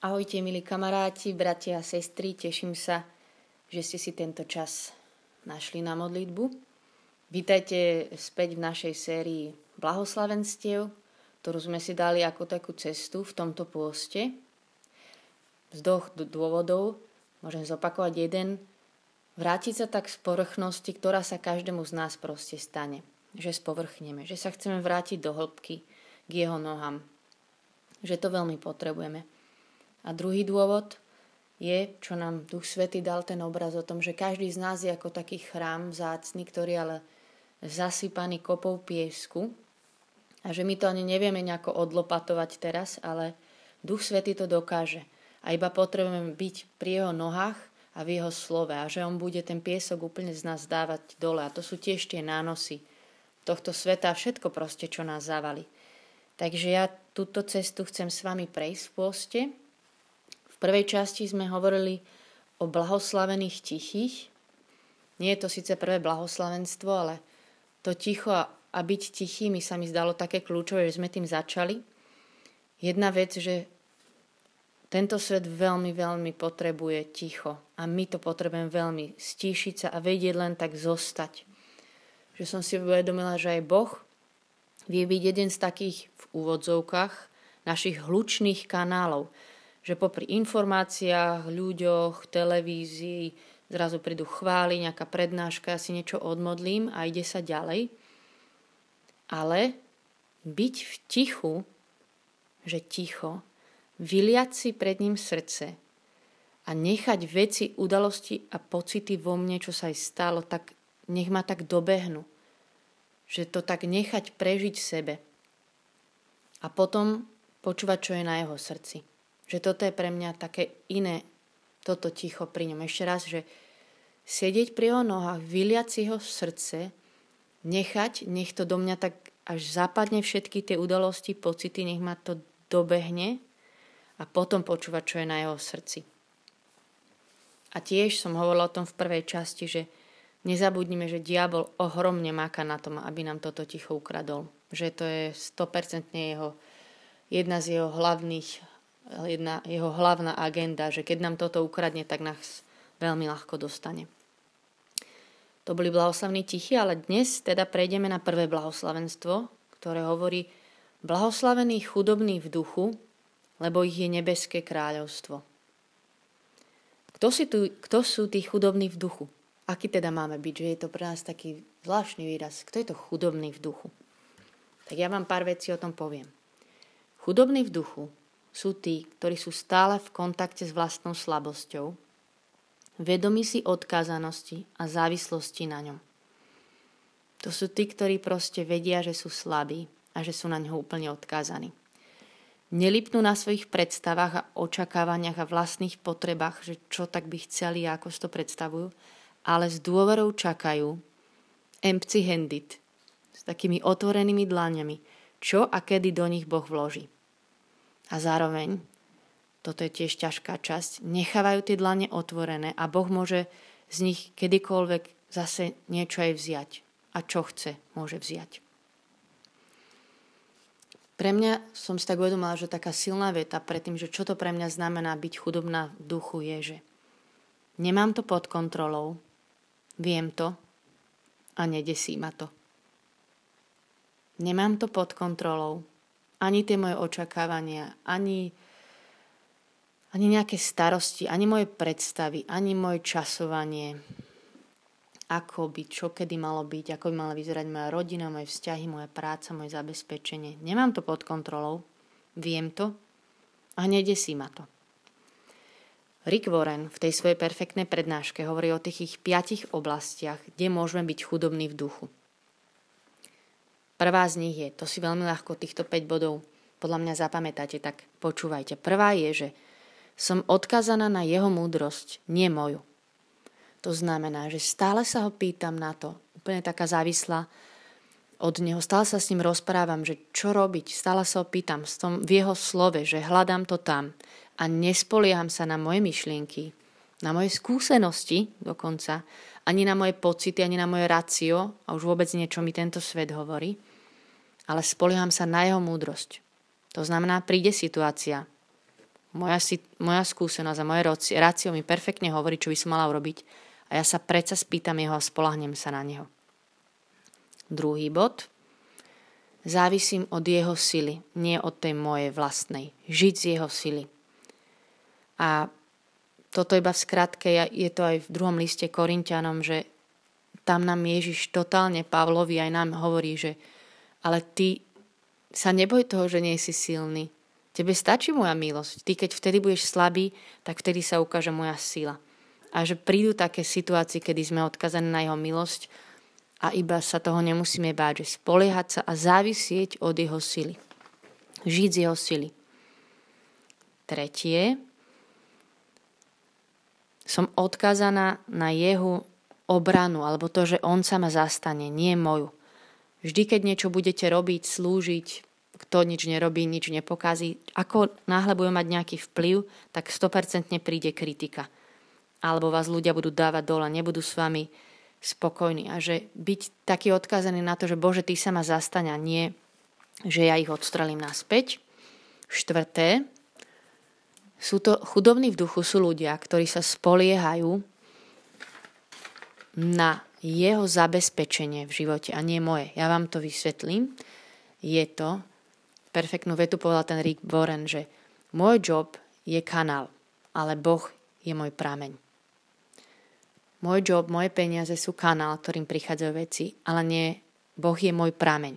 Ahojte, milí kamaráti, bratia a sestry, teším sa, že ste si tento čas našli na modlitbu. Vítajte späť v našej sérii blahoslavenstiev, ktorú sme si dali ako takú cestu v tomto pôste. Z dvoch dôvodov môžem zopakovať jeden. Vrátiť sa tak z povrchnosti, ktorá sa každému z nás proste stane. Že spovrchneme, že sa chceme vrátiť do hĺbky k jeho nohám. Že to veľmi potrebujeme. A druhý dôvod je, čo nám Duch Svätý dal ten obraz o tom, že každý z nás je ako taký chrám vzácny, ktorý ale zasypaný kopou piesku a že my to ani nevieme nejako odlopatovať teraz, ale Duch Svätý to dokáže. A iba potrebujeme byť pri jeho nohách a v jeho slove a že on bude ten piesok úplne z nás dávať dole. A to sú tiež tie nánosy tohto sveta a všetko proste, čo nás zavali. Takže ja túto cestu chcem s vami prejsť v pôste. V prvej časti sme hovorili o blahoslavených tichých. Nie je to síce prvé blahoslavenstvo, ale to ticho a byť tichými sa mi zdalo také kľúčové, že sme tým začali. Jedna vec, že tento svet veľmi, veľmi potrebuje ticho a my to potrebujeme veľmi stíšiť sa a vedieť len tak zostať. Že som si uvedomila, že aj Boh vie byť jeden z takých v úvodzovkách našich hlučných kanálov. Že popri informáciách, ľuďoch, televízii zrazu prídu chvály, nejaká prednáška, ja si niečo odmodlím a ide sa ďalej. Ale byť v tichu, že ticho, vyliať si pred ním srdce a nechať veci, udalosti a pocity vo mne, čo sa aj stalo, tak nech ma tak dobehnú. Že to tak nechať prežiť sebe. A potom počúvať, čo je na jeho srdci. Že toto je pre mňa také iné, toto ticho pri ňom. Ešte raz, že sedieť pri jeho nohách, vyliať si ho srdce, nechať, nech to do mňa tak až zapadne všetky tie udalosti, pocity, nech ma to dobehne a potom počúvať, čo je na jeho srdci. A tiež som hovorila o tom v prvej časti, že nezabudnime, že diabol ohromne máka na tom, aby nám toto ticho ukradol. Že to je 100% jedna z jeho hlavných jeho hlavná agenda, že keď nám toto ukradne, tak nás veľmi ľahko dostane. To boli blahoslavní tichí, ale dnes teda prejdeme na prvé blahoslavenstvo, ktoré hovorí blahoslavení chudobní v duchu, lebo ich je nebeské kráľovstvo. Kto sú tí chudobní v duchu? Aký teda máme byť? Že je to pre nás taký zvláštny výraz. Kto je to chudobný v duchu? Tak ja vám pár vecí o tom poviem. Chudobní v duchu sú tí, ktorí sú stále v kontakte s vlastnou slabosťou, vedomí si odkázanosti a závislosti na ňom. To sú tí, ktorí proste vedia, že sú slabí a že sú na ňoho úplne odkázaní. Nelipnú na svojich predstavách a očakávaniach a vlastných potrebách, že čo tak by chceli a ako si to predstavujú, ale s dôverou čakajú empty-handed, s takými otvorenými dlaňami, čo a kedy do nich Boh vloží. A zároveň, toto je tiež ťažká časť, nechávajú tie dlane otvorené a Boh môže z nich kedykoľvek zase niečo aj vziať. A čo chce, môže vziať. Pre mňa som si tak uvedomila, že taká silná veta predtým, že čo to pre mňa znamená byť chudobná v duchu je, že nemám to pod kontrolou, viem to a nedesí ma to. Nemám to pod kontrolou. Ani tie moje očakávania, ani nejaké starosti, ani moje predstavy, ani moje časovanie, ako by, čo kedy malo byť, ako by mala vyzerať moja rodina, moje vzťahy, moja práca, moje zabezpečenie. Nemám to pod kontrolou, viem to a nedesí ma to. Rick Warren v tej svojej perfektnej prednáške hovorí o tých 5 oblastiach, kde môžeme byť chudobní v duchu. Prvá z nich je, to si veľmi ľahko týchto 5 bodov podľa mňa zapamätáte, tak počúvajte. Prvá je, že som odkazaná na jeho múdrosť, nie moju. To znamená, že stále sa ho pýtam na to, úplne taká závislá od neho, stále sa s ním rozprávam, že čo robiť, stále sa ho pýtam v jeho slove, že hľadám to tam a nespolieham sa na moje myšlienky, na moje skúsenosti dokonca, ani na moje pocity, ani na moje rácio a už vôbec niečo mi tento svet hovorí. Ale spolieham sa na jeho múdrosť. To znamená, príde situácia, Moja skúsenosť a moje rácio mi perfektne hovorí, čo by som mala urobiť a ja sa predsa spýtam jeho a spolahnem sa na neho. Druhý bod. Závisím od jeho sily, nie od tej mojej vlastnej. Žiť z jeho sily. A toto iba v skratke, je to aj v druhom liste Korinťanom, že tam nám Ježiš totálne Pavlovi aj nám hovorí, že ale ty sa neboj toho, že nie si silný. Tebe stačí moja milosť. Ty, keď vtedy budeš slabý, tak vtedy sa ukáže moja sila. A že prídu také situácie, kedy sme odkazaní na jeho milosť a iba sa toho nemusíme báť, že spoliehať sa a závisieť od jeho sily. Žiť z jeho sily. Tretie. Som odkazaná na jeho obranu, alebo to, že on sa ma zastane, nie moju. Vždy, keď niečo budete robiť, slúžiť, kto nič nerobí, nič nepokazí, ako náhle budem mať nejaký vplyv, tak 100% príde kritika. Alebo vás ľudia budú dávať dole, nebudú s vami spokojní. A že byť taký odkazaný na to, že Bože, ty sa ma zastane, nie, že ja ich odstrelím naspäť. Štvrté. Sú to chudobní v duchu, sú ľudia, ktorí sa spoliehajú na jeho zabezpečenie v živote a nie moje. Ja vám to vysvetlím. Je to, perfektnú vetu povedal ten Rick Warren, že môj job je kanál, ale Boh je môj prameň. Môj job, moje peniaze sú kanál, ktorým prichádzajú veci, ale nie, Boh je môj prameň.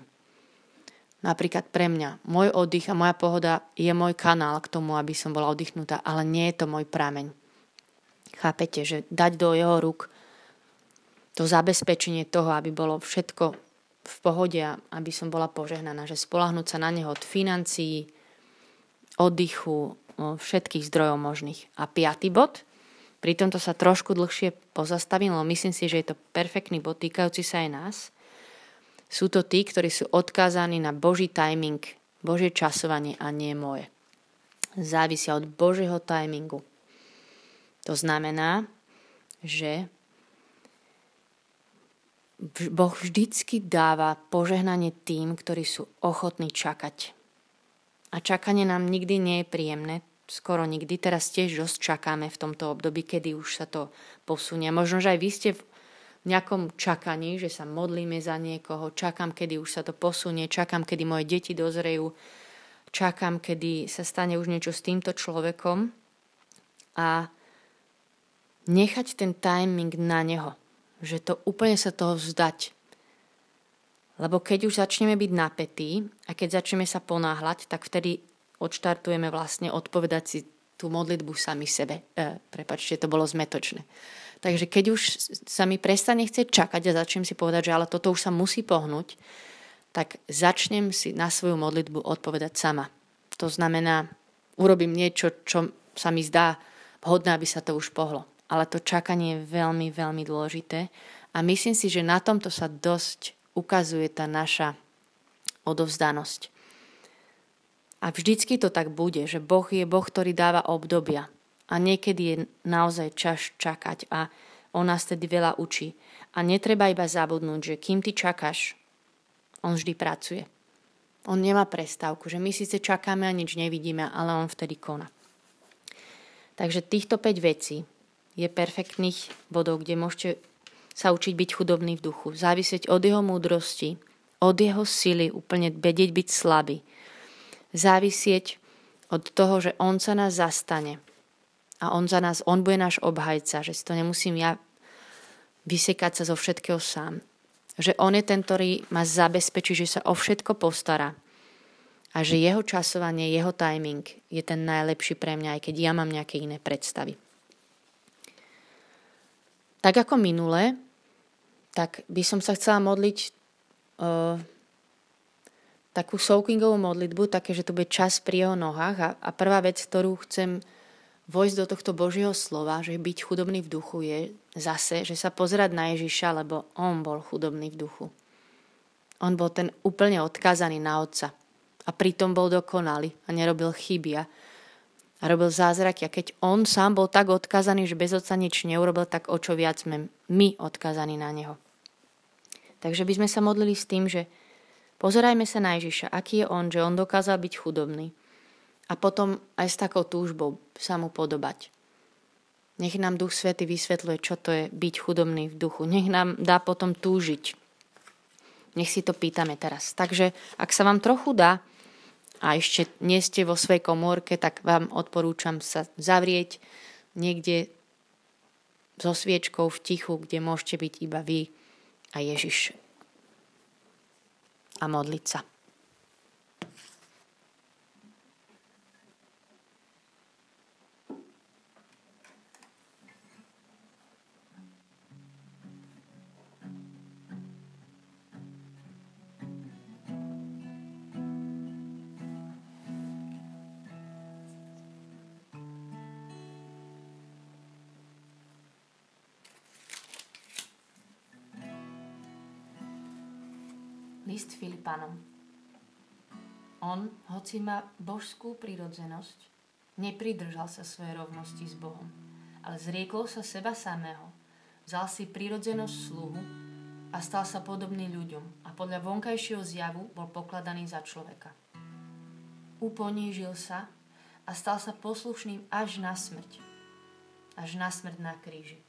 Napríklad pre mňa, môj oddych a moja pohoda je môj kanál k tomu, aby som bola oddychnutá, ale nie je to môj prameň. Chápete, že dať do jeho rúk to zabezpečenie toho, aby bolo všetko v pohode a aby som bola požehnaná, že spoľahnúť sa na neho od financií, oddychu, všetkých zdrojov možných. A piaty bod, pri tomto sa trošku dlhšie pozastavilo, myslím si, že je to perfektný bod týkajúci sa aj nás. Sú to tí, ktorí sú odkázaní na Boží timing, Božie časovanie a nie moje. Závisia od Božieho timingu. To znamená, že Boh vždycky dáva požehnanie tým, ktorí sú ochotní čakať. A čakanie nám nikdy nie je príjemné, skoro nikdy. Teraz tiež dosť čakáme v tomto období, kedy už sa to posunie. Možno, že aj vy ste v nejakom čakaní, že sa modlíme za niekoho, čakám, kedy už sa to posunie, čakám, kedy moje deti dozrejú, čakám, kedy sa stane už niečo s týmto človekom a nechať ten timing na neho, že to úplne sa toho vzdať. Lebo keď už začneme byť napätí a keď začneme sa ponáhľať, tak vtedy odštartujeme vlastne odpovedať si tú modlitbu sami sebe. Prepáčte, to bolo zmetočné. Takže keď už sa mi prestane chcieť čakať a začnem si povedať, že ale toto už sa musí pohnúť, tak začnem si na svoju modlitbu odpovedať sama. To znamená, urobím niečo, čo sa mi zdá vhodné, aby sa to už pohlo. Ale to čakanie je veľmi, veľmi dôležité a myslím si, že na tomto sa dosť ukazuje tá naša odovzdanosť. A vždycky to tak bude, že Boh je Boh, ktorý dáva obdobia. A niekedy je naozaj čas čakať a on nás tedy veľa učí. A netreba iba zabudnúť, že kým ty čakáš, on vždy pracuje. On nemá prestávku, že my síce čakáme a nič nevidíme, ale on vtedy koná. Takže týchto 5 vecí je perfektných bodov, kde môžete sa učiť byť chudobný v duchu. Závisieť od jeho múdrosti, od jeho sily, úplne vedieť byť slabý. Závisieť od toho, že on sa nás zastane. A on za nás, on bude náš obhajca, že si to nemusím ja vysekať sa zo všetkého sám. Že on je ten, ktorý ma zabezpečí, že sa o všetko postará. A že jeho časovanie, jeho timing je ten najlepší pre mňa, aj keď ja mám nejaké iné predstavy. Tak ako minule, tak by som sa chcela modliť takú soakingovú modlitbu, také, že tu bude čas pri jeho nohách. A prvá vec, ktorú chcem vojsť do tohto Božieho slova, že byť chudobný v duchu je zase, že sa pozerať na Ježiša, lebo on bol chudobný v duchu. On bol ten úplne odkázaný na Otca. A pritom bol dokonalý a nerobil chyby a robil zázraky. A keď on sám bol tak odkázaný, že bez Otca nič neurobil, tak o čo viac sme my odkázaní na neho. Takže by sme sa modlili s tým, že pozerajme sa na Ježiša, aký je on, že on dokázal byť chudobný. A a potom aj s takou túžbou sa mu podobať. Nech nám Duch Svätý vysvetľuje, čo to je byť chudobný v duchu. Nech nám dá potom túžiť. Nech si to pýtame teraz. Takže ak sa vám trochu dá a ešte nie ste vo svojej komórke, tak vám odporúčam sa zavrieť niekde so sviečkou v tichu, kde môžete byť iba vy a Ježiš. A modliť sa. List Filipanom. On, hoci má božskú prirodzenosť, nepridržal sa svojej rovnosti s Bohom, ale zriekol sa seba samého, vzal si prirodzenosť sluhu a stal sa podobný ľuďom a podľa vonkajšieho zjavu bol pokladaný za človeka. Uponížil sa a stal sa poslušným až na smrť na kríži.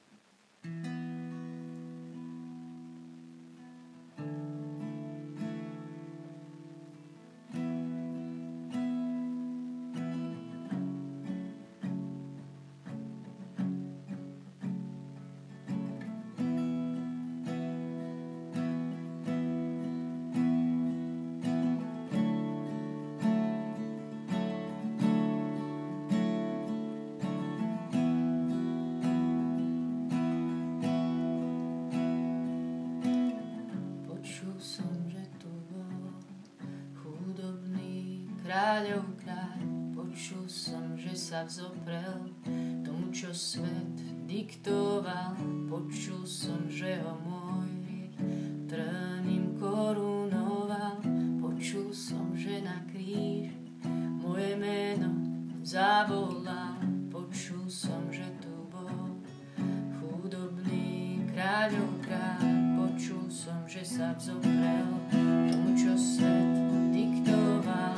Kráľov kráľ, počul som, že sa vzoprel tomu, čo svet diktoval. Počul som, že ho môj riek trním korunoval. Počul som, že na kríž moje meno zavolal. Počul som, že tu bol chudobný kráľov kráľ. Počul som, že sa vzoprel tomu, čo svet diktoval.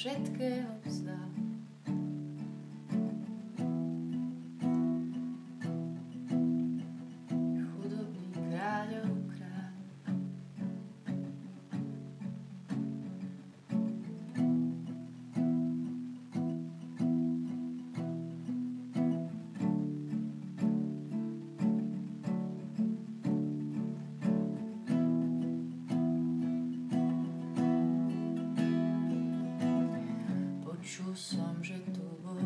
Všetkého vzdal. Chudobný kráľov kráľ. Počul som, že tu bol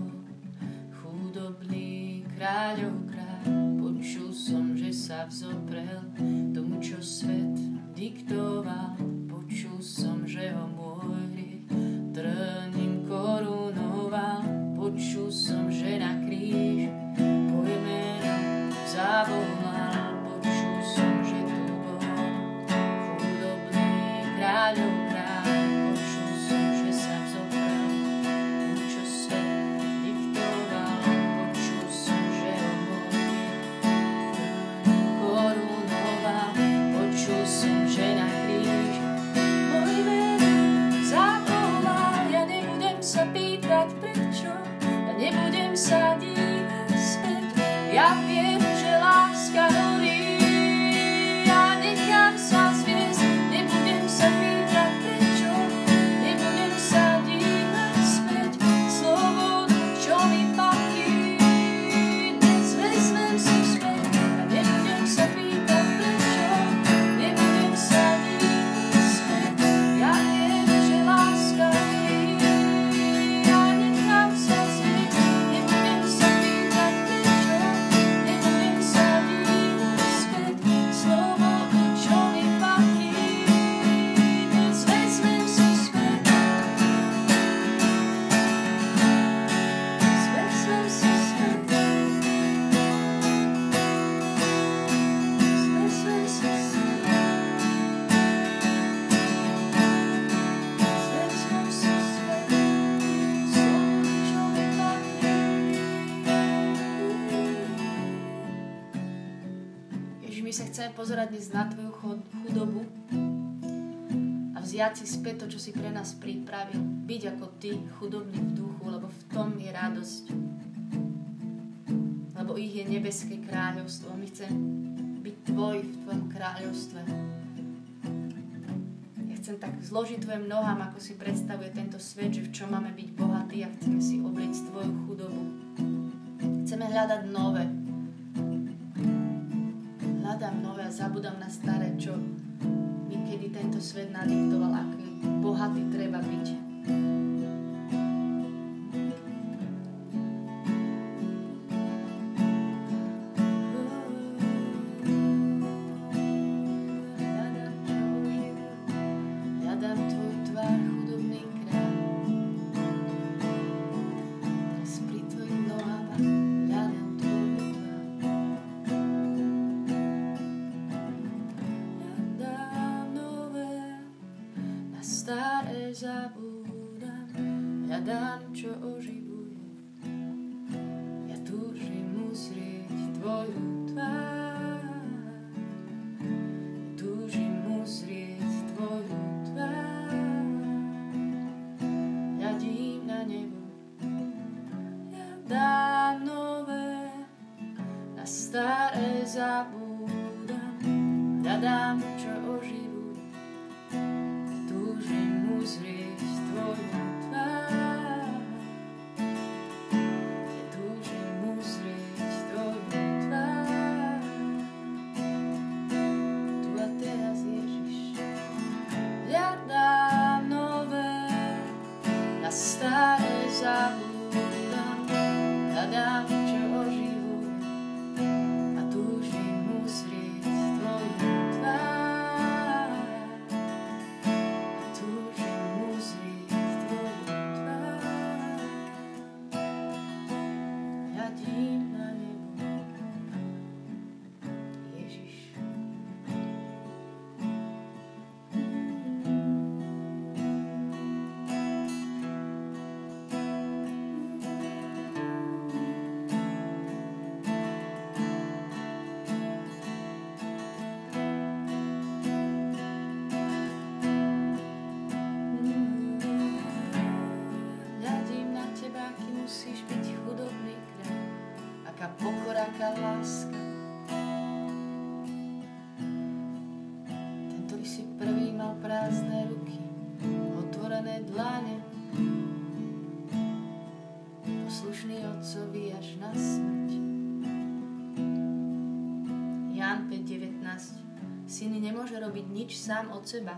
chudobný kráľov kráľ. Počul som, že sa vzoprel tomu, čo svet diktoval. Počul som, že ho môj hriech trním korunoval. Počul som, že na kríž moje meno zavolal. Počul som, že tu bol chudobný kráľov kráľ. Počul som, že na kríž Ježiš, my sa chceme pozerať dnes na tvoju chudobu a vziať si späť to, čo si pre nás pripravil. Byť ako ty, chudobný v duchu, lebo v tom je radosť. Lebo ich je nebeské kráľovstvo. My chceme byť tvoj v tvojom kráľovstve. Ja chcem tak zložiť tvojim nohám, ako si predstavuje tento svet, že v čom máme byť bohatí a chceme si obliecť tvoju chudobu. Chceme hľadať nové. Hľadám nové a zabudám na staré, čo mi kedy tento svet nadiktoval, aký bohatý treba byť. Robiť nič sám od seba,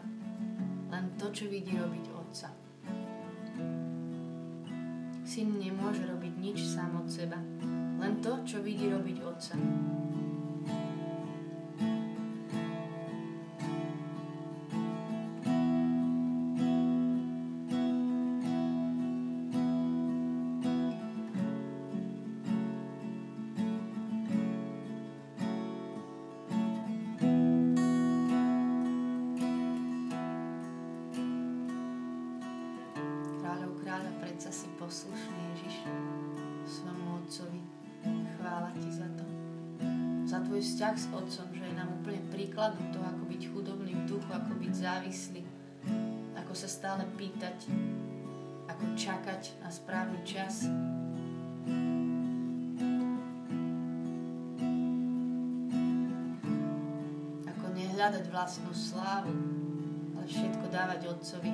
len to, čo vidí robiť otca. Syn nemôže robiť nič sám od seba, len to, čo vidí robiť otca. Vzťah s otcom, že je nám úplne príkladom toho, ako byť chudobný v duchu, ako byť závislý, ako sa stále pýtať, ako čakať na správny čas. Ako nehľadať vlastnú slávu, ale všetko dávať otcovi.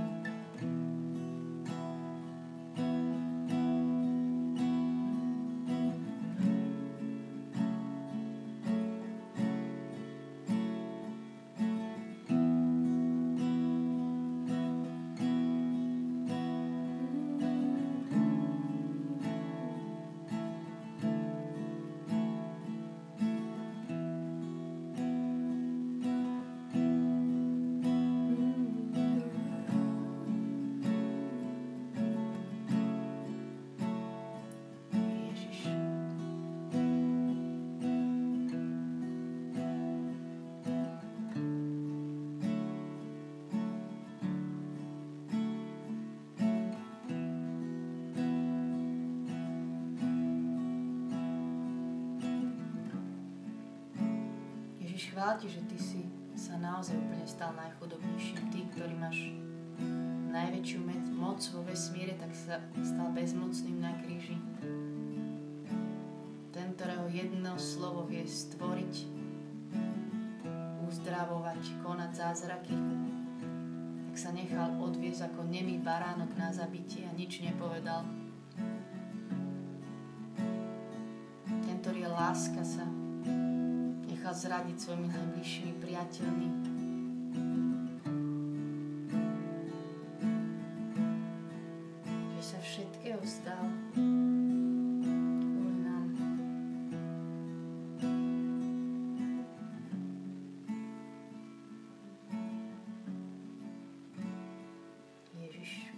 chvála ti, že ty si sa naozaj úplne stal najchudobnejším. Ty, ktorý máš najväčšiu moc vo vesmíre, tak sa stal bezmocným na kríži. Ten, ktorého jedno slovo vie stvoriť, uzdravovať, konať zázraky, tak sa nechal odviesť ako nemý baránok na zabitie a nič nepovedal. Ten, ktorý je láska, sa nechal zradiť svojimi najbližšími priateľmi. Že sa všetkého vzdal kvôli nám. Ježiš.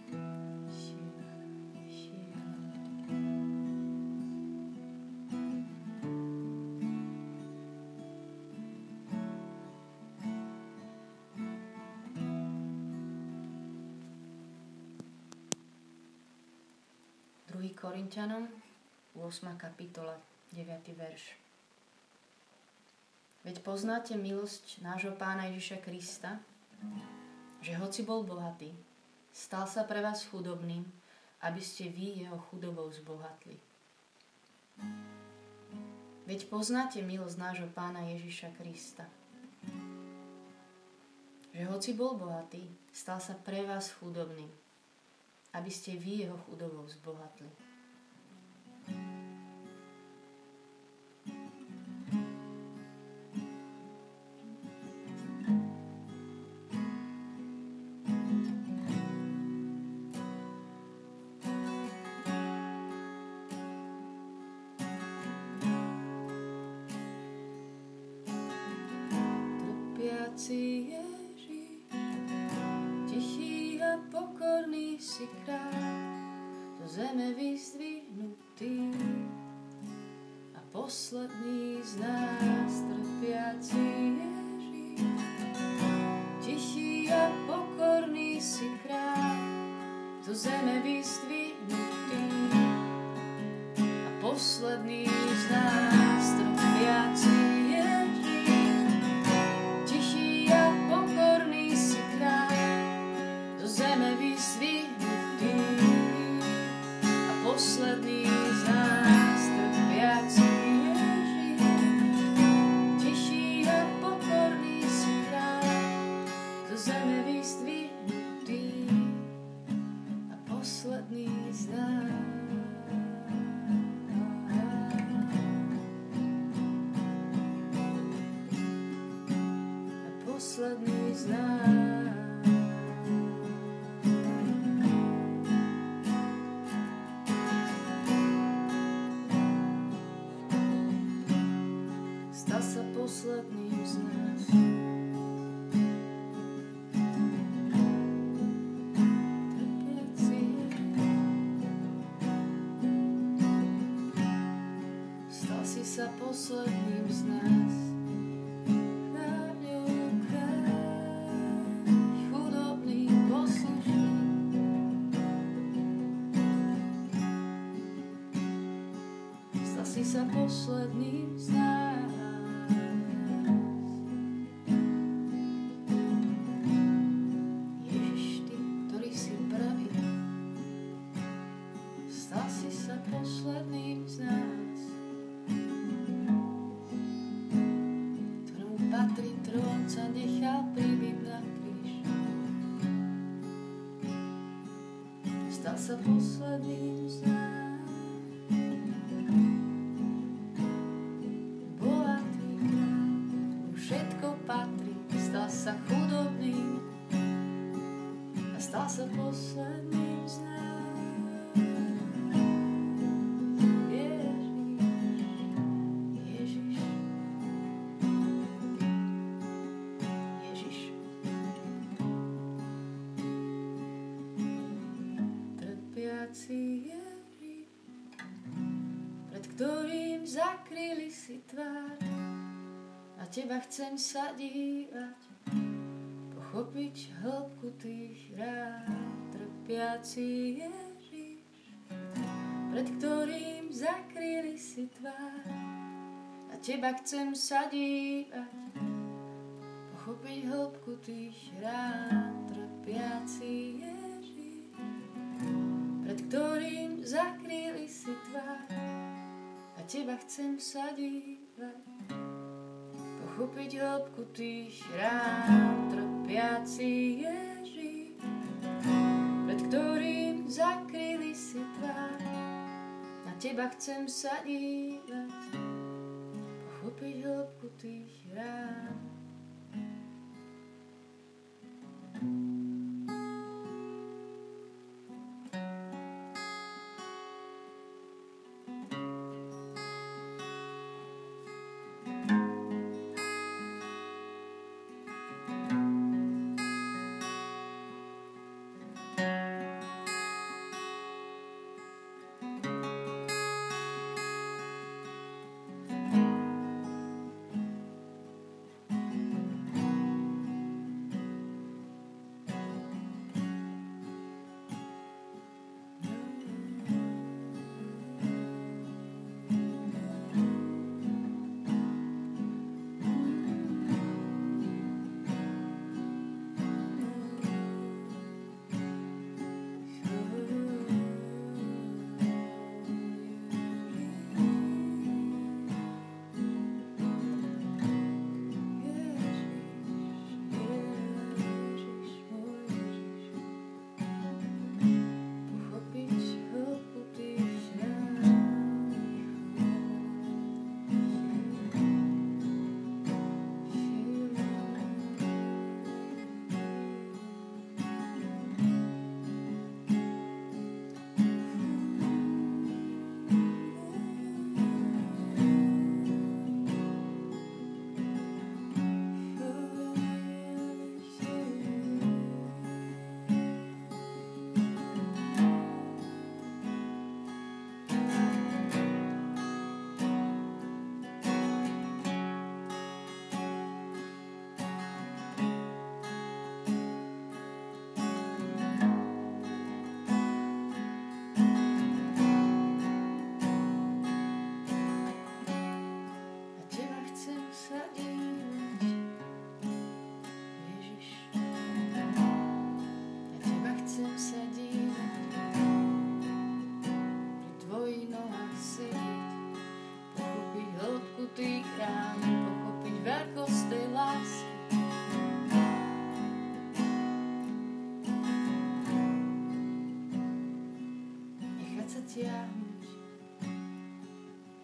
Korinťanom, 8. kapitola, 9. verš. Veď poznáte milosť nášho Pána Ježiša Krista, že hoci bol bohatý, stal sa pre vás chudobným, aby ste vy jeho chudobou zbohatli. Veď poznáte milosť nášho Pána Ježiša Krista, že hoci bol bohatý, stal sa pre vás chudobným, aby ste vy jeho chudobou zbohatli. Si Ježiš, tichý a pokorný si kráľ, do zeme vyzdvihnutý a posledný z nás. Trpiaci Ježiš, tichý a pokorný si kráľ, do zeme vyzdvihnutý a posledný z nás. Trpiaci posledný z nás, trpiaci Ježiš, tichý a pokorný si kráľ, do zeme vyzdvihnutý a posledný z nás. A posledný z nás. Posledným z nás. Trpiaci stal si sa posledným z nás. Stal si sa posledným z nás. Stal sa posledným z nás. Bohatý, mu všetko patrí, stal sa chudobným a stal sa posledným z nás. Ježiš, Ježiš, Ježiš. Si Ježiš, pred ktorým zakryli si tvár, na teba chcem sa dívať, pochopiť hĺbku tých rád. Trpiaci Ježiš, pred ktorým zakryli si tvár, na teba chcem sa dívať, hĺbku tých rán trpiaci Ježiš, pred ktorým zakryli si tvár, a teba chcem sa dívať, pochopiť hĺbku tých rán trpiaci Ježiš, pred ktorým zakryli si tvár, na teba chcem sa dívať, pochopiť hĺbku tých rán.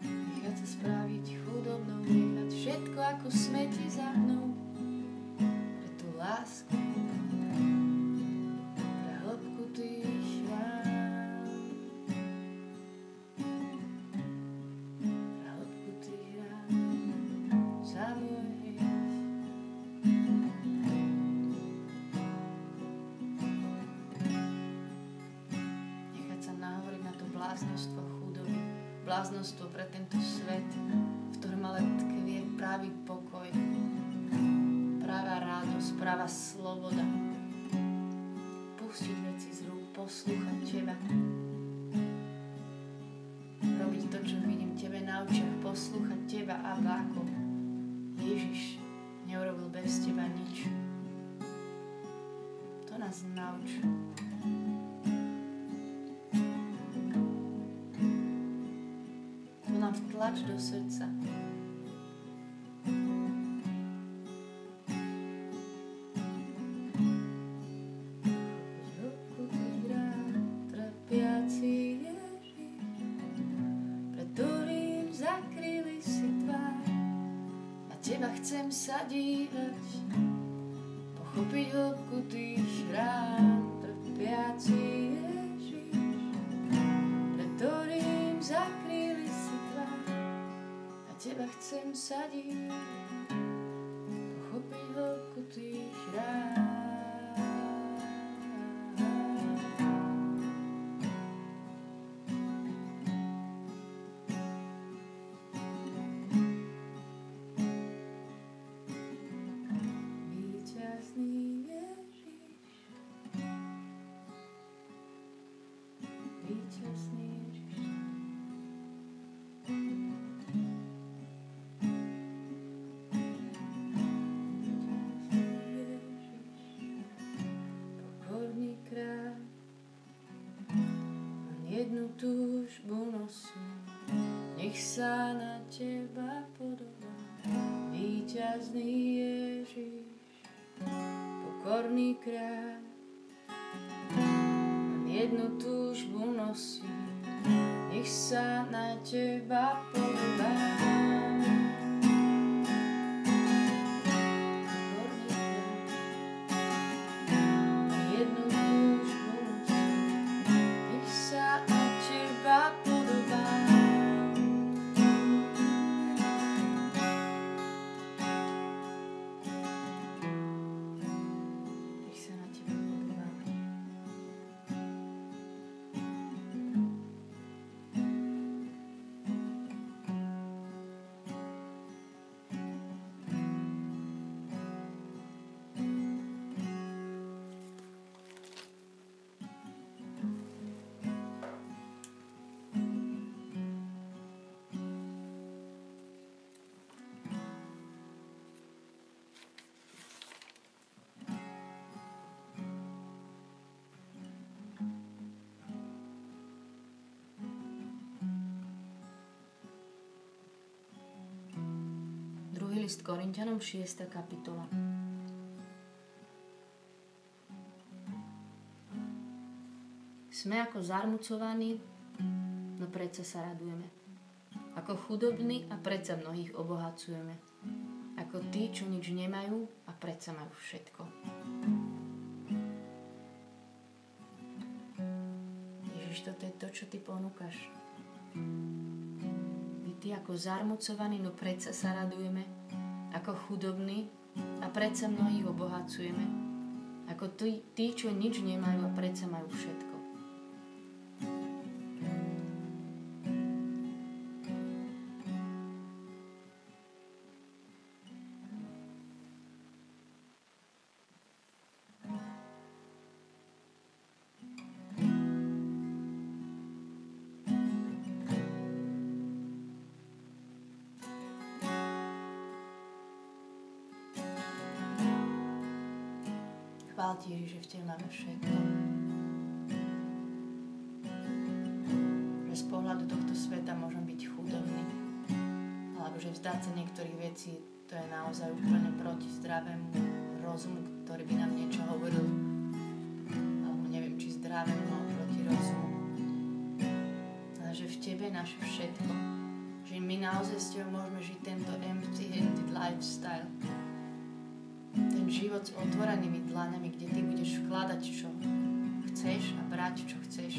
Nechať sa spraviť chudobnou, nechať všetko ako smeti za mnou, pre tú lásku, pre hĺbku tých rán, pre hĺbku tých rán, za môj hriech. Nechať sa nahovoriť na to bláznostvo chudoby, bláznostvo pre tento svet, v ktorom ale tkvie pravý pokoj, pravá radosť, pravá sloboda. Pustiť veci z rúk, poslúchať teba, robiť to, čo vidím tebe na očiach, poslúchať teba, a ako Ježiš neurobil bez teba nič. To nás nauč. Vtlač do srdca. Hĺbku tých rán trpiaci Ježiš, pred ktorým zakryli si tvár, na teba chcem sa dívať, pochopiť hĺbku tých rán trpiaci Ježiš, pred ktorým zakryli si tvár, teba chcem sa dívať, pochopiť hĺbku tých rán. Víťazný Ježiš, víťazný Ježiš. Ježiš, pokorný kráľ. Mám jednu túžbu nosím, nech sa na teba podobám. Pokorný kráľ, mám jednu túžbu nosím, nech sa na teba podobám. List Korinťanom 6. kapitola. Sme ako zarmucovaní, no predsa sa radujeme. Ako chudobní a predsa mnohých obohacujeme. Ako tí, čo nič nemajú a predsa majú všetko. Ježiš, toto je to, čo ty ponúkaš. My ty ako zarmucovaní, no predsa sa radujeme. Ako chudobní a predsa mnohých obohacujeme. Ako tí, čo nič nemajú a predsa majú všetko. Chvála ti, Ježiš, že v tebe máme všetko. Že z pohľadu tohto sveta môžem byť chudobný, alebo že vzdať sa niektorých vecí, to je naozaj úplne proti zdravému rozumu, ktorý by nám niečo hovoril. Alebo neviem, či zdravému, alebo proti rozumu. Ale že v tebe je naše všetko. Že my naozaj s tebou môžeme žiť tento empty-handed lifestyle. Život s otvorenými dlanami, kde ty budeš vkladať, čo chceš a brať, čo chceš.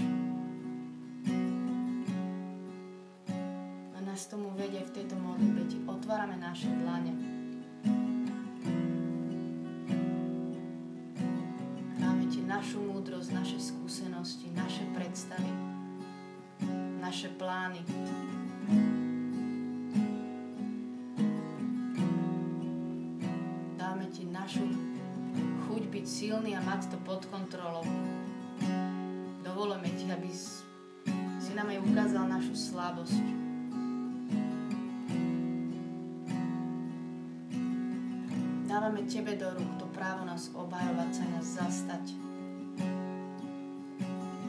A nás tomu vedie v tejto modlitbe. Ti otvárame naše dlane. Dáme ti našu múdrosť, naše skúsenosti, naše predstavy, naše plány. Našu chuť byť silný a mať to pod kontrolou. Dovolujeme ti, aby si nám aj ukázal našu slabosť. Dávame tebe do rúk to právo nás obhajovať sa, nás zastať.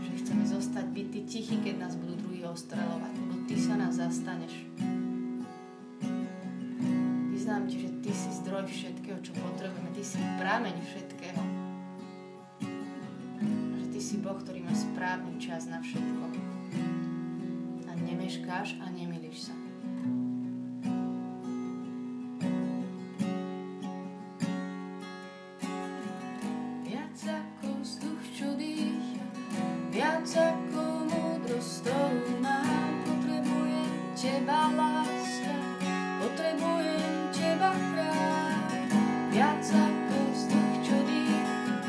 Že chceme zostať byť tichí, keď nás budú druhí ostreľovať, lebo ty sa nás zastaneš. Vyznám ti, že ty si zdroj všetkého, čo potrebujeme. Ty si prameň všetkého. A že ty si Boh, ktorý má správny čas na všetko. A nemeškáš a nemýliš sa. Viac ako vzduch, čo dýcham, viac ako múdrosť, ktorú mám, potrebujem teba, láska, potrebujem teba, kráľ, viac ako vzduch, čo dýcham,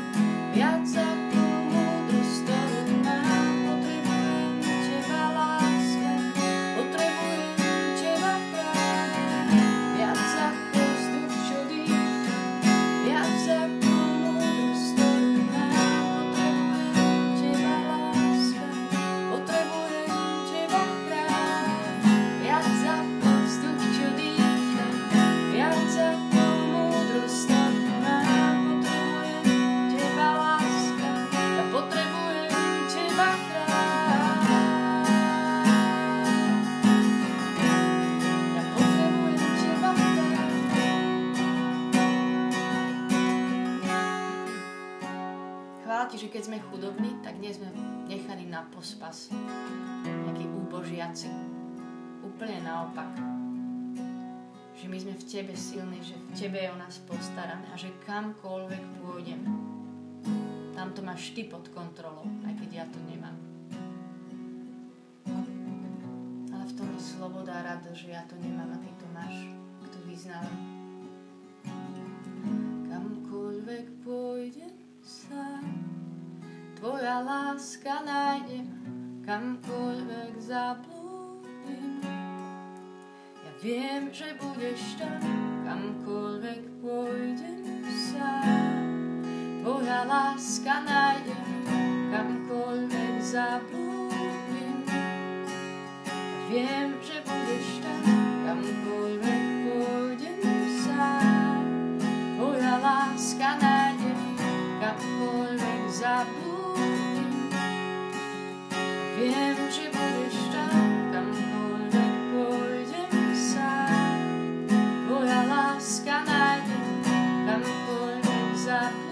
viac ako múdrosť, ktorú mám, potrebujem teba, láska, potrebujem teba, kráľ, viac ako vzduch, čo dýcham, viac ako múdrosť, ktorú mám, potrebujem teba, láska, potrebujem teba, kráľ, viac ako vzduch, čo dýcham, viac ako múdrosť, ktorú mám. platí, že keď sme chudobní, tak nie sme nechaní na pospas. Nejakí úbožiaci. Úplne naopak. Že my sme v Tebe silní, že v Tebe je o nás postarané a že kamkoľvek pôjdem, tam to máš Ty pod kontrolou, aj keď ja to nemám. Ale v tom je sloboda a radosť, že ja to nemám a Ty to máš, kto vyznávam. Kamkoľvek pôjdem sám, Tvoja láska nájdem, kamkoľvek zablúdim. Ja viem, že budeš tam, kamkoľvek pôjdem sám. Tvoja láska nájdem, kamkoľvek zablúdim. Viem, že budeš tam, kamkoľvek pôjdem sám. Tvoja láska nájdem, kamkoľvek zablúdim. Viem, že budeš tam, kamkoľvek pôjdem sám. Tvoja láska nájdem, kamkoľvek zablúdim.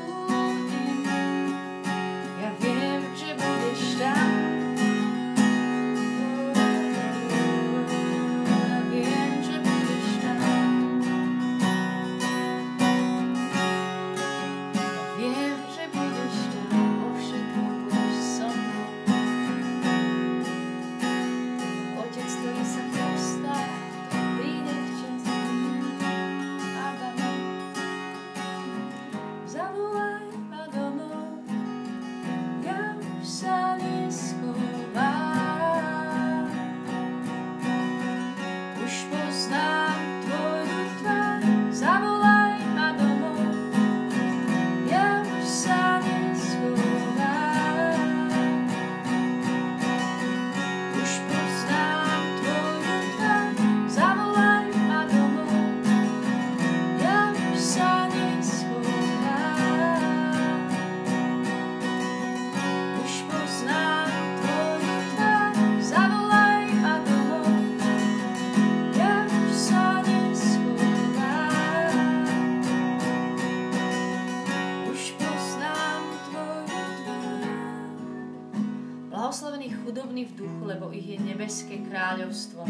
Kráľovstvo.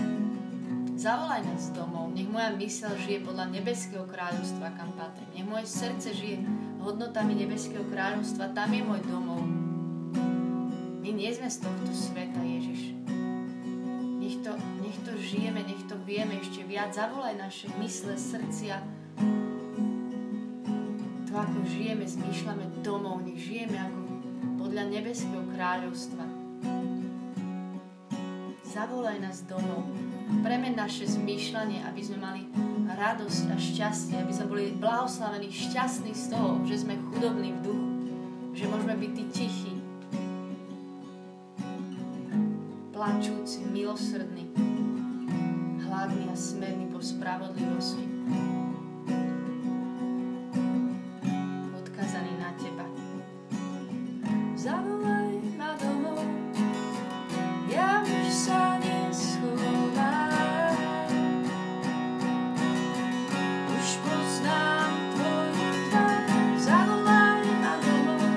Zavolaj nás domov, nech moja myseľ žije podľa nebeského kráľovstva, kam patrí. Nech moje srdce žije hodnotami nebeského kráľovstva, tam je môj domov. My nie sme z tohto sveta, Ježiš. Nech to žijeme, nech to vieme ešte viac. Zavolaj naše mysle, srdcia. To, ako žijeme, zmýšľame domov, nech žijeme ako podľa nebeského kráľovstva. Zavolaj nás domov. Premeň naše zmýšľanie, aby sme mali radosť a šťastie, aby sme boli blahoslavení, šťastní z toho, že sme chudobní v duchu, že môžeme byť tichí, plačúci, milosrdní, hladní a smerní po spravodlivosti. Odkazaní na Teba. Zavolaj ma domov. Ja už sa neschovám, už poznám Tvoju tvár, zavolaj ma domov,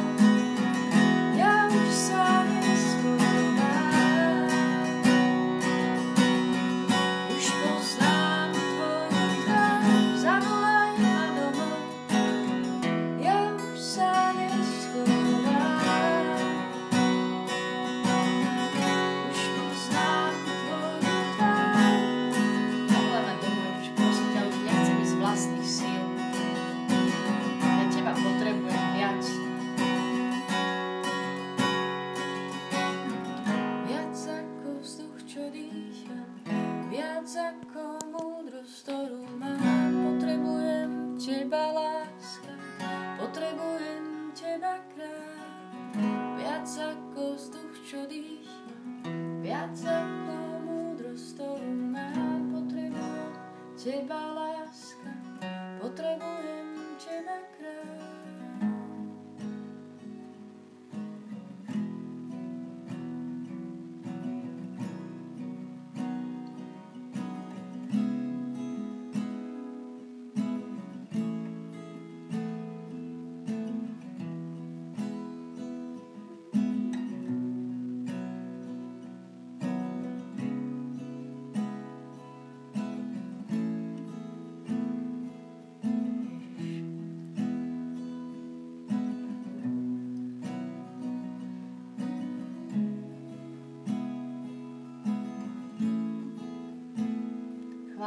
ja už sa neschovám, už poznám Tvoju tvár.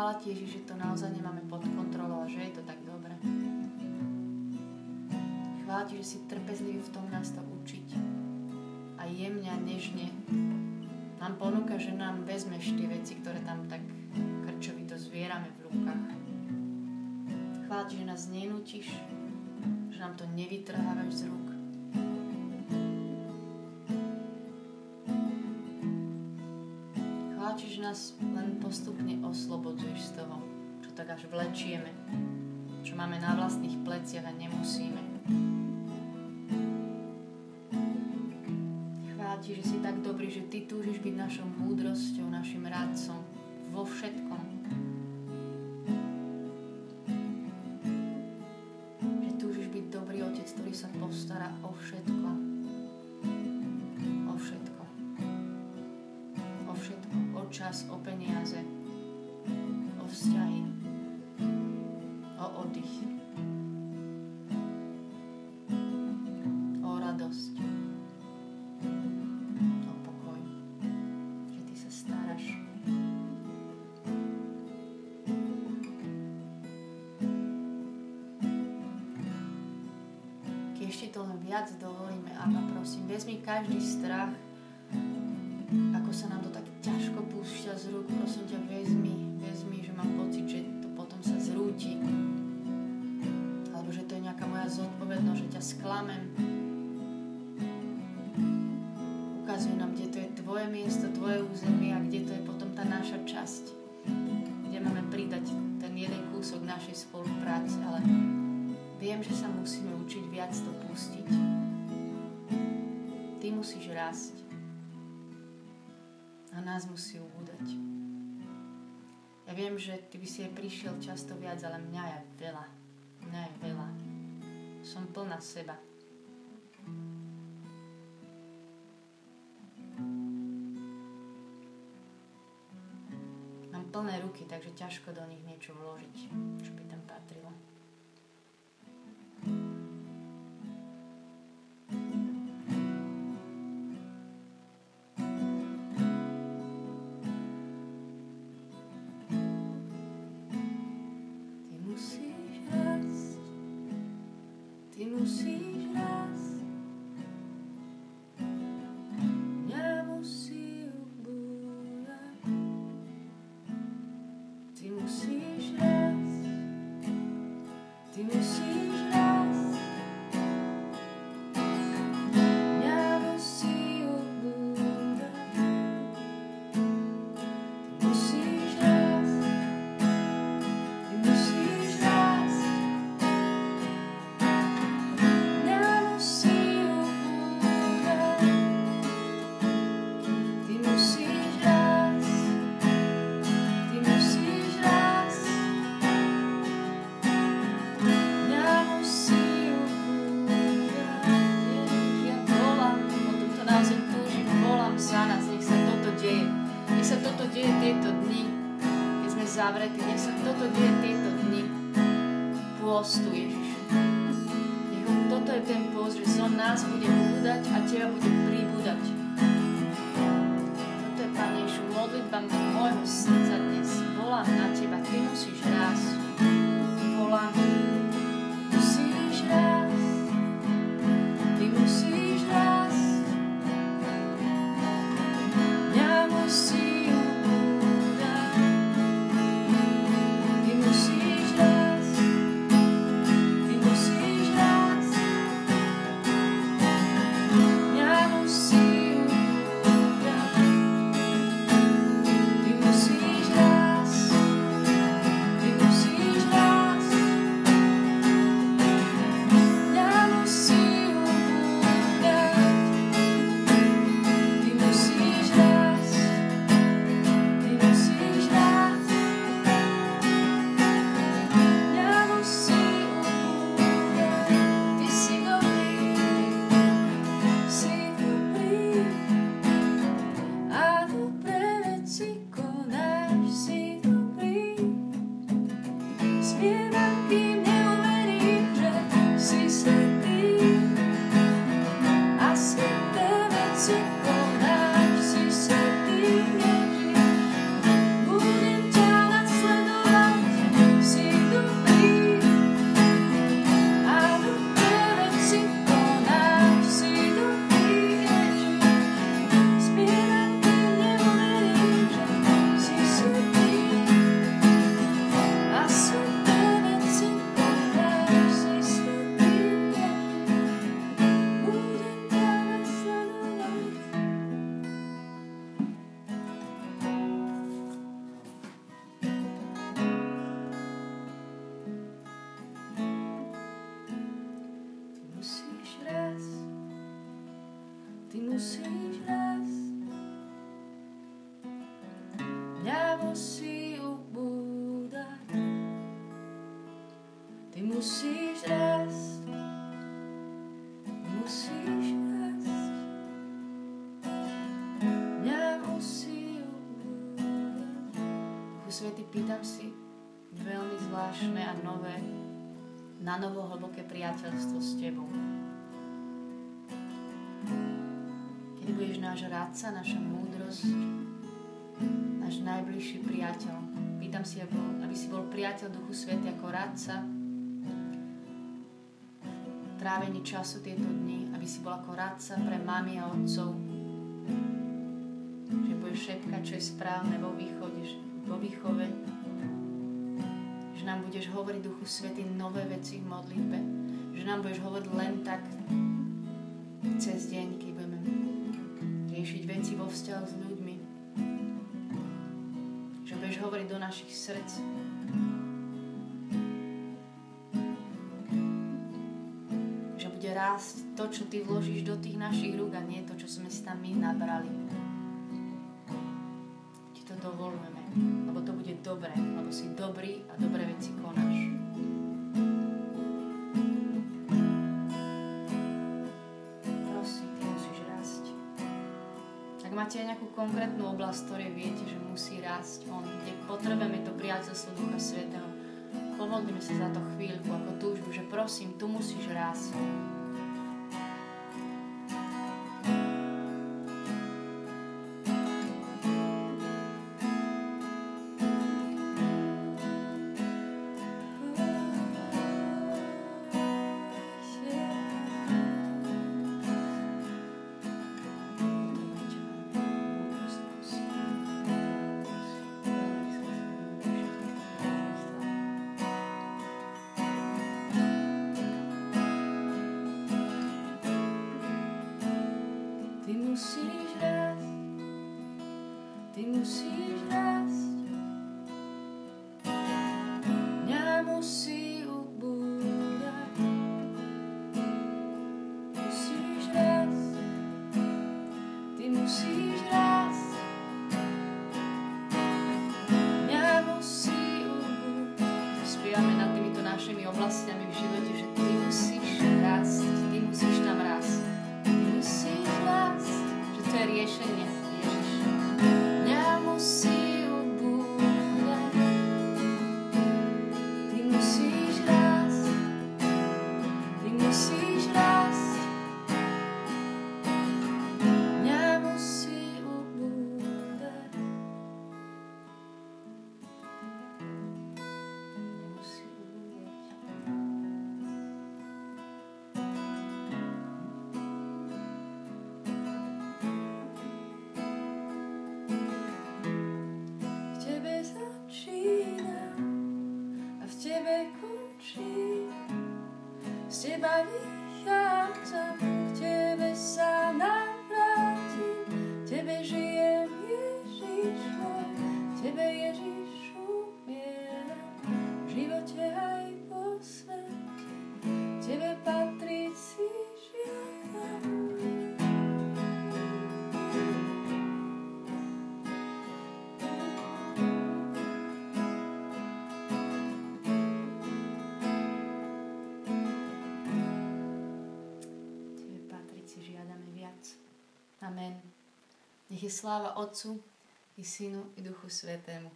Chvála ti, Ježiš, že to naozaj nemáme pod kontrolou a že je to tak dobré. Chvála ti, že si trpezlivý v tom nás to učiť. A jemne a nežne nám ponúka, že nám vezmeš tie veci, ktoré tam tak krčovito zvierame v rukách. Chvála ti, že nás nenútiš, že nám to nevytrhávaš z rúk. Chvála ti, že nás len postupne oslobodzuješ z toho, čo tak až vlečieme, čo máme na vlastných pleciach a nemusíme. Že si tak dobrý, že ty túžiš byť našou múdrosťou, našim radcom vo všetkom. Že túžiš byť dobrý otec, ktorý sa postará o všetko. O všetko. O všetko. O čas, o peniaze, o vzťahy, o oddych, o radosť. Viac dovolíme, Abba, prosím, vezmi každý strach, ako sa nám to tak ťažko púšťa z rúk, prosím ťa, vezmi, že mám pocit, že to potom sa zrúti, alebo že to je nejaká moja zodpovednosť, že ťa sklamem. Ukazuj nám, kde to je tvoje miesto, tvoje územie a kde to je potom tá naša časť, kde máme pridať ten jeden kúsok našej spolupráce, ale viem, že sa musíme učiť viac to pustiť. Ty musíš rásť a nás musí ubúdať. Ja viem, že ty by si aj prišiel často viac, ale mňa je veľa. Som plná seba. Mám plné ruky, takže ťažko do nich niečo vložiť, čo by tam patrilo. skúsiť raz. Mňa musí ubúdať, ty musíš raz, musíš raz. Mňa musí ubúdať. Duchu Svätý, pýtam si veľmi zvláštne a nové, na novo hlboké priateľstvo s tebou. Kedy budeš náš radca, naša múdrosť, náš najbližší priateľ. Pýtam si, aby si bol priateľ Duchu Svätý ako radca. Trávenie času tieto dni, aby si bol ako radca pre mami a otcov. Že budeš šepkať, čo je správne vo výchove. Že nám budeš hovoriť Duchu Svätý nové veci v modlitbe. Že nám budeš hovoriť len tak cez deň, keď budeme riešiť veci vo vzťahu s ľuďmi. Že budeš hovoriť do našich srdc. Že bude rásť to, čo ty vložíš do tých našich rúk a nie to, čo sme si tam my nabrali. Ti to dovolujeme, lebo to bude dobré, lebo si dobrý a dobré veci konáš. Máte aj nejakú konkrétnu oblasť, ktorej viete, že musí rásť on, kde potrebujeme to priateľstvo Ducha Svätého. Pomodlíme sa za to chvíľku, ako túžbu, že prosím, tu musíš rásť. Amen. Nech je sláva Otcu i Synu i Duchu Svätému,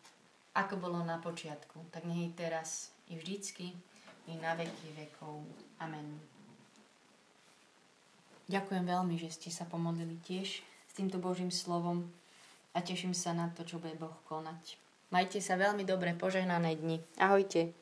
ako bolo na počiatku, tak nech je teraz i vždycky i na veky vekov. Amen. Ďakujem veľmi, že ste sa pomodlili tiež s týmto Božím slovom a teším sa na to, čo bude Boh konať. Majte sa veľmi dobre, požehnané dni. Ahojte.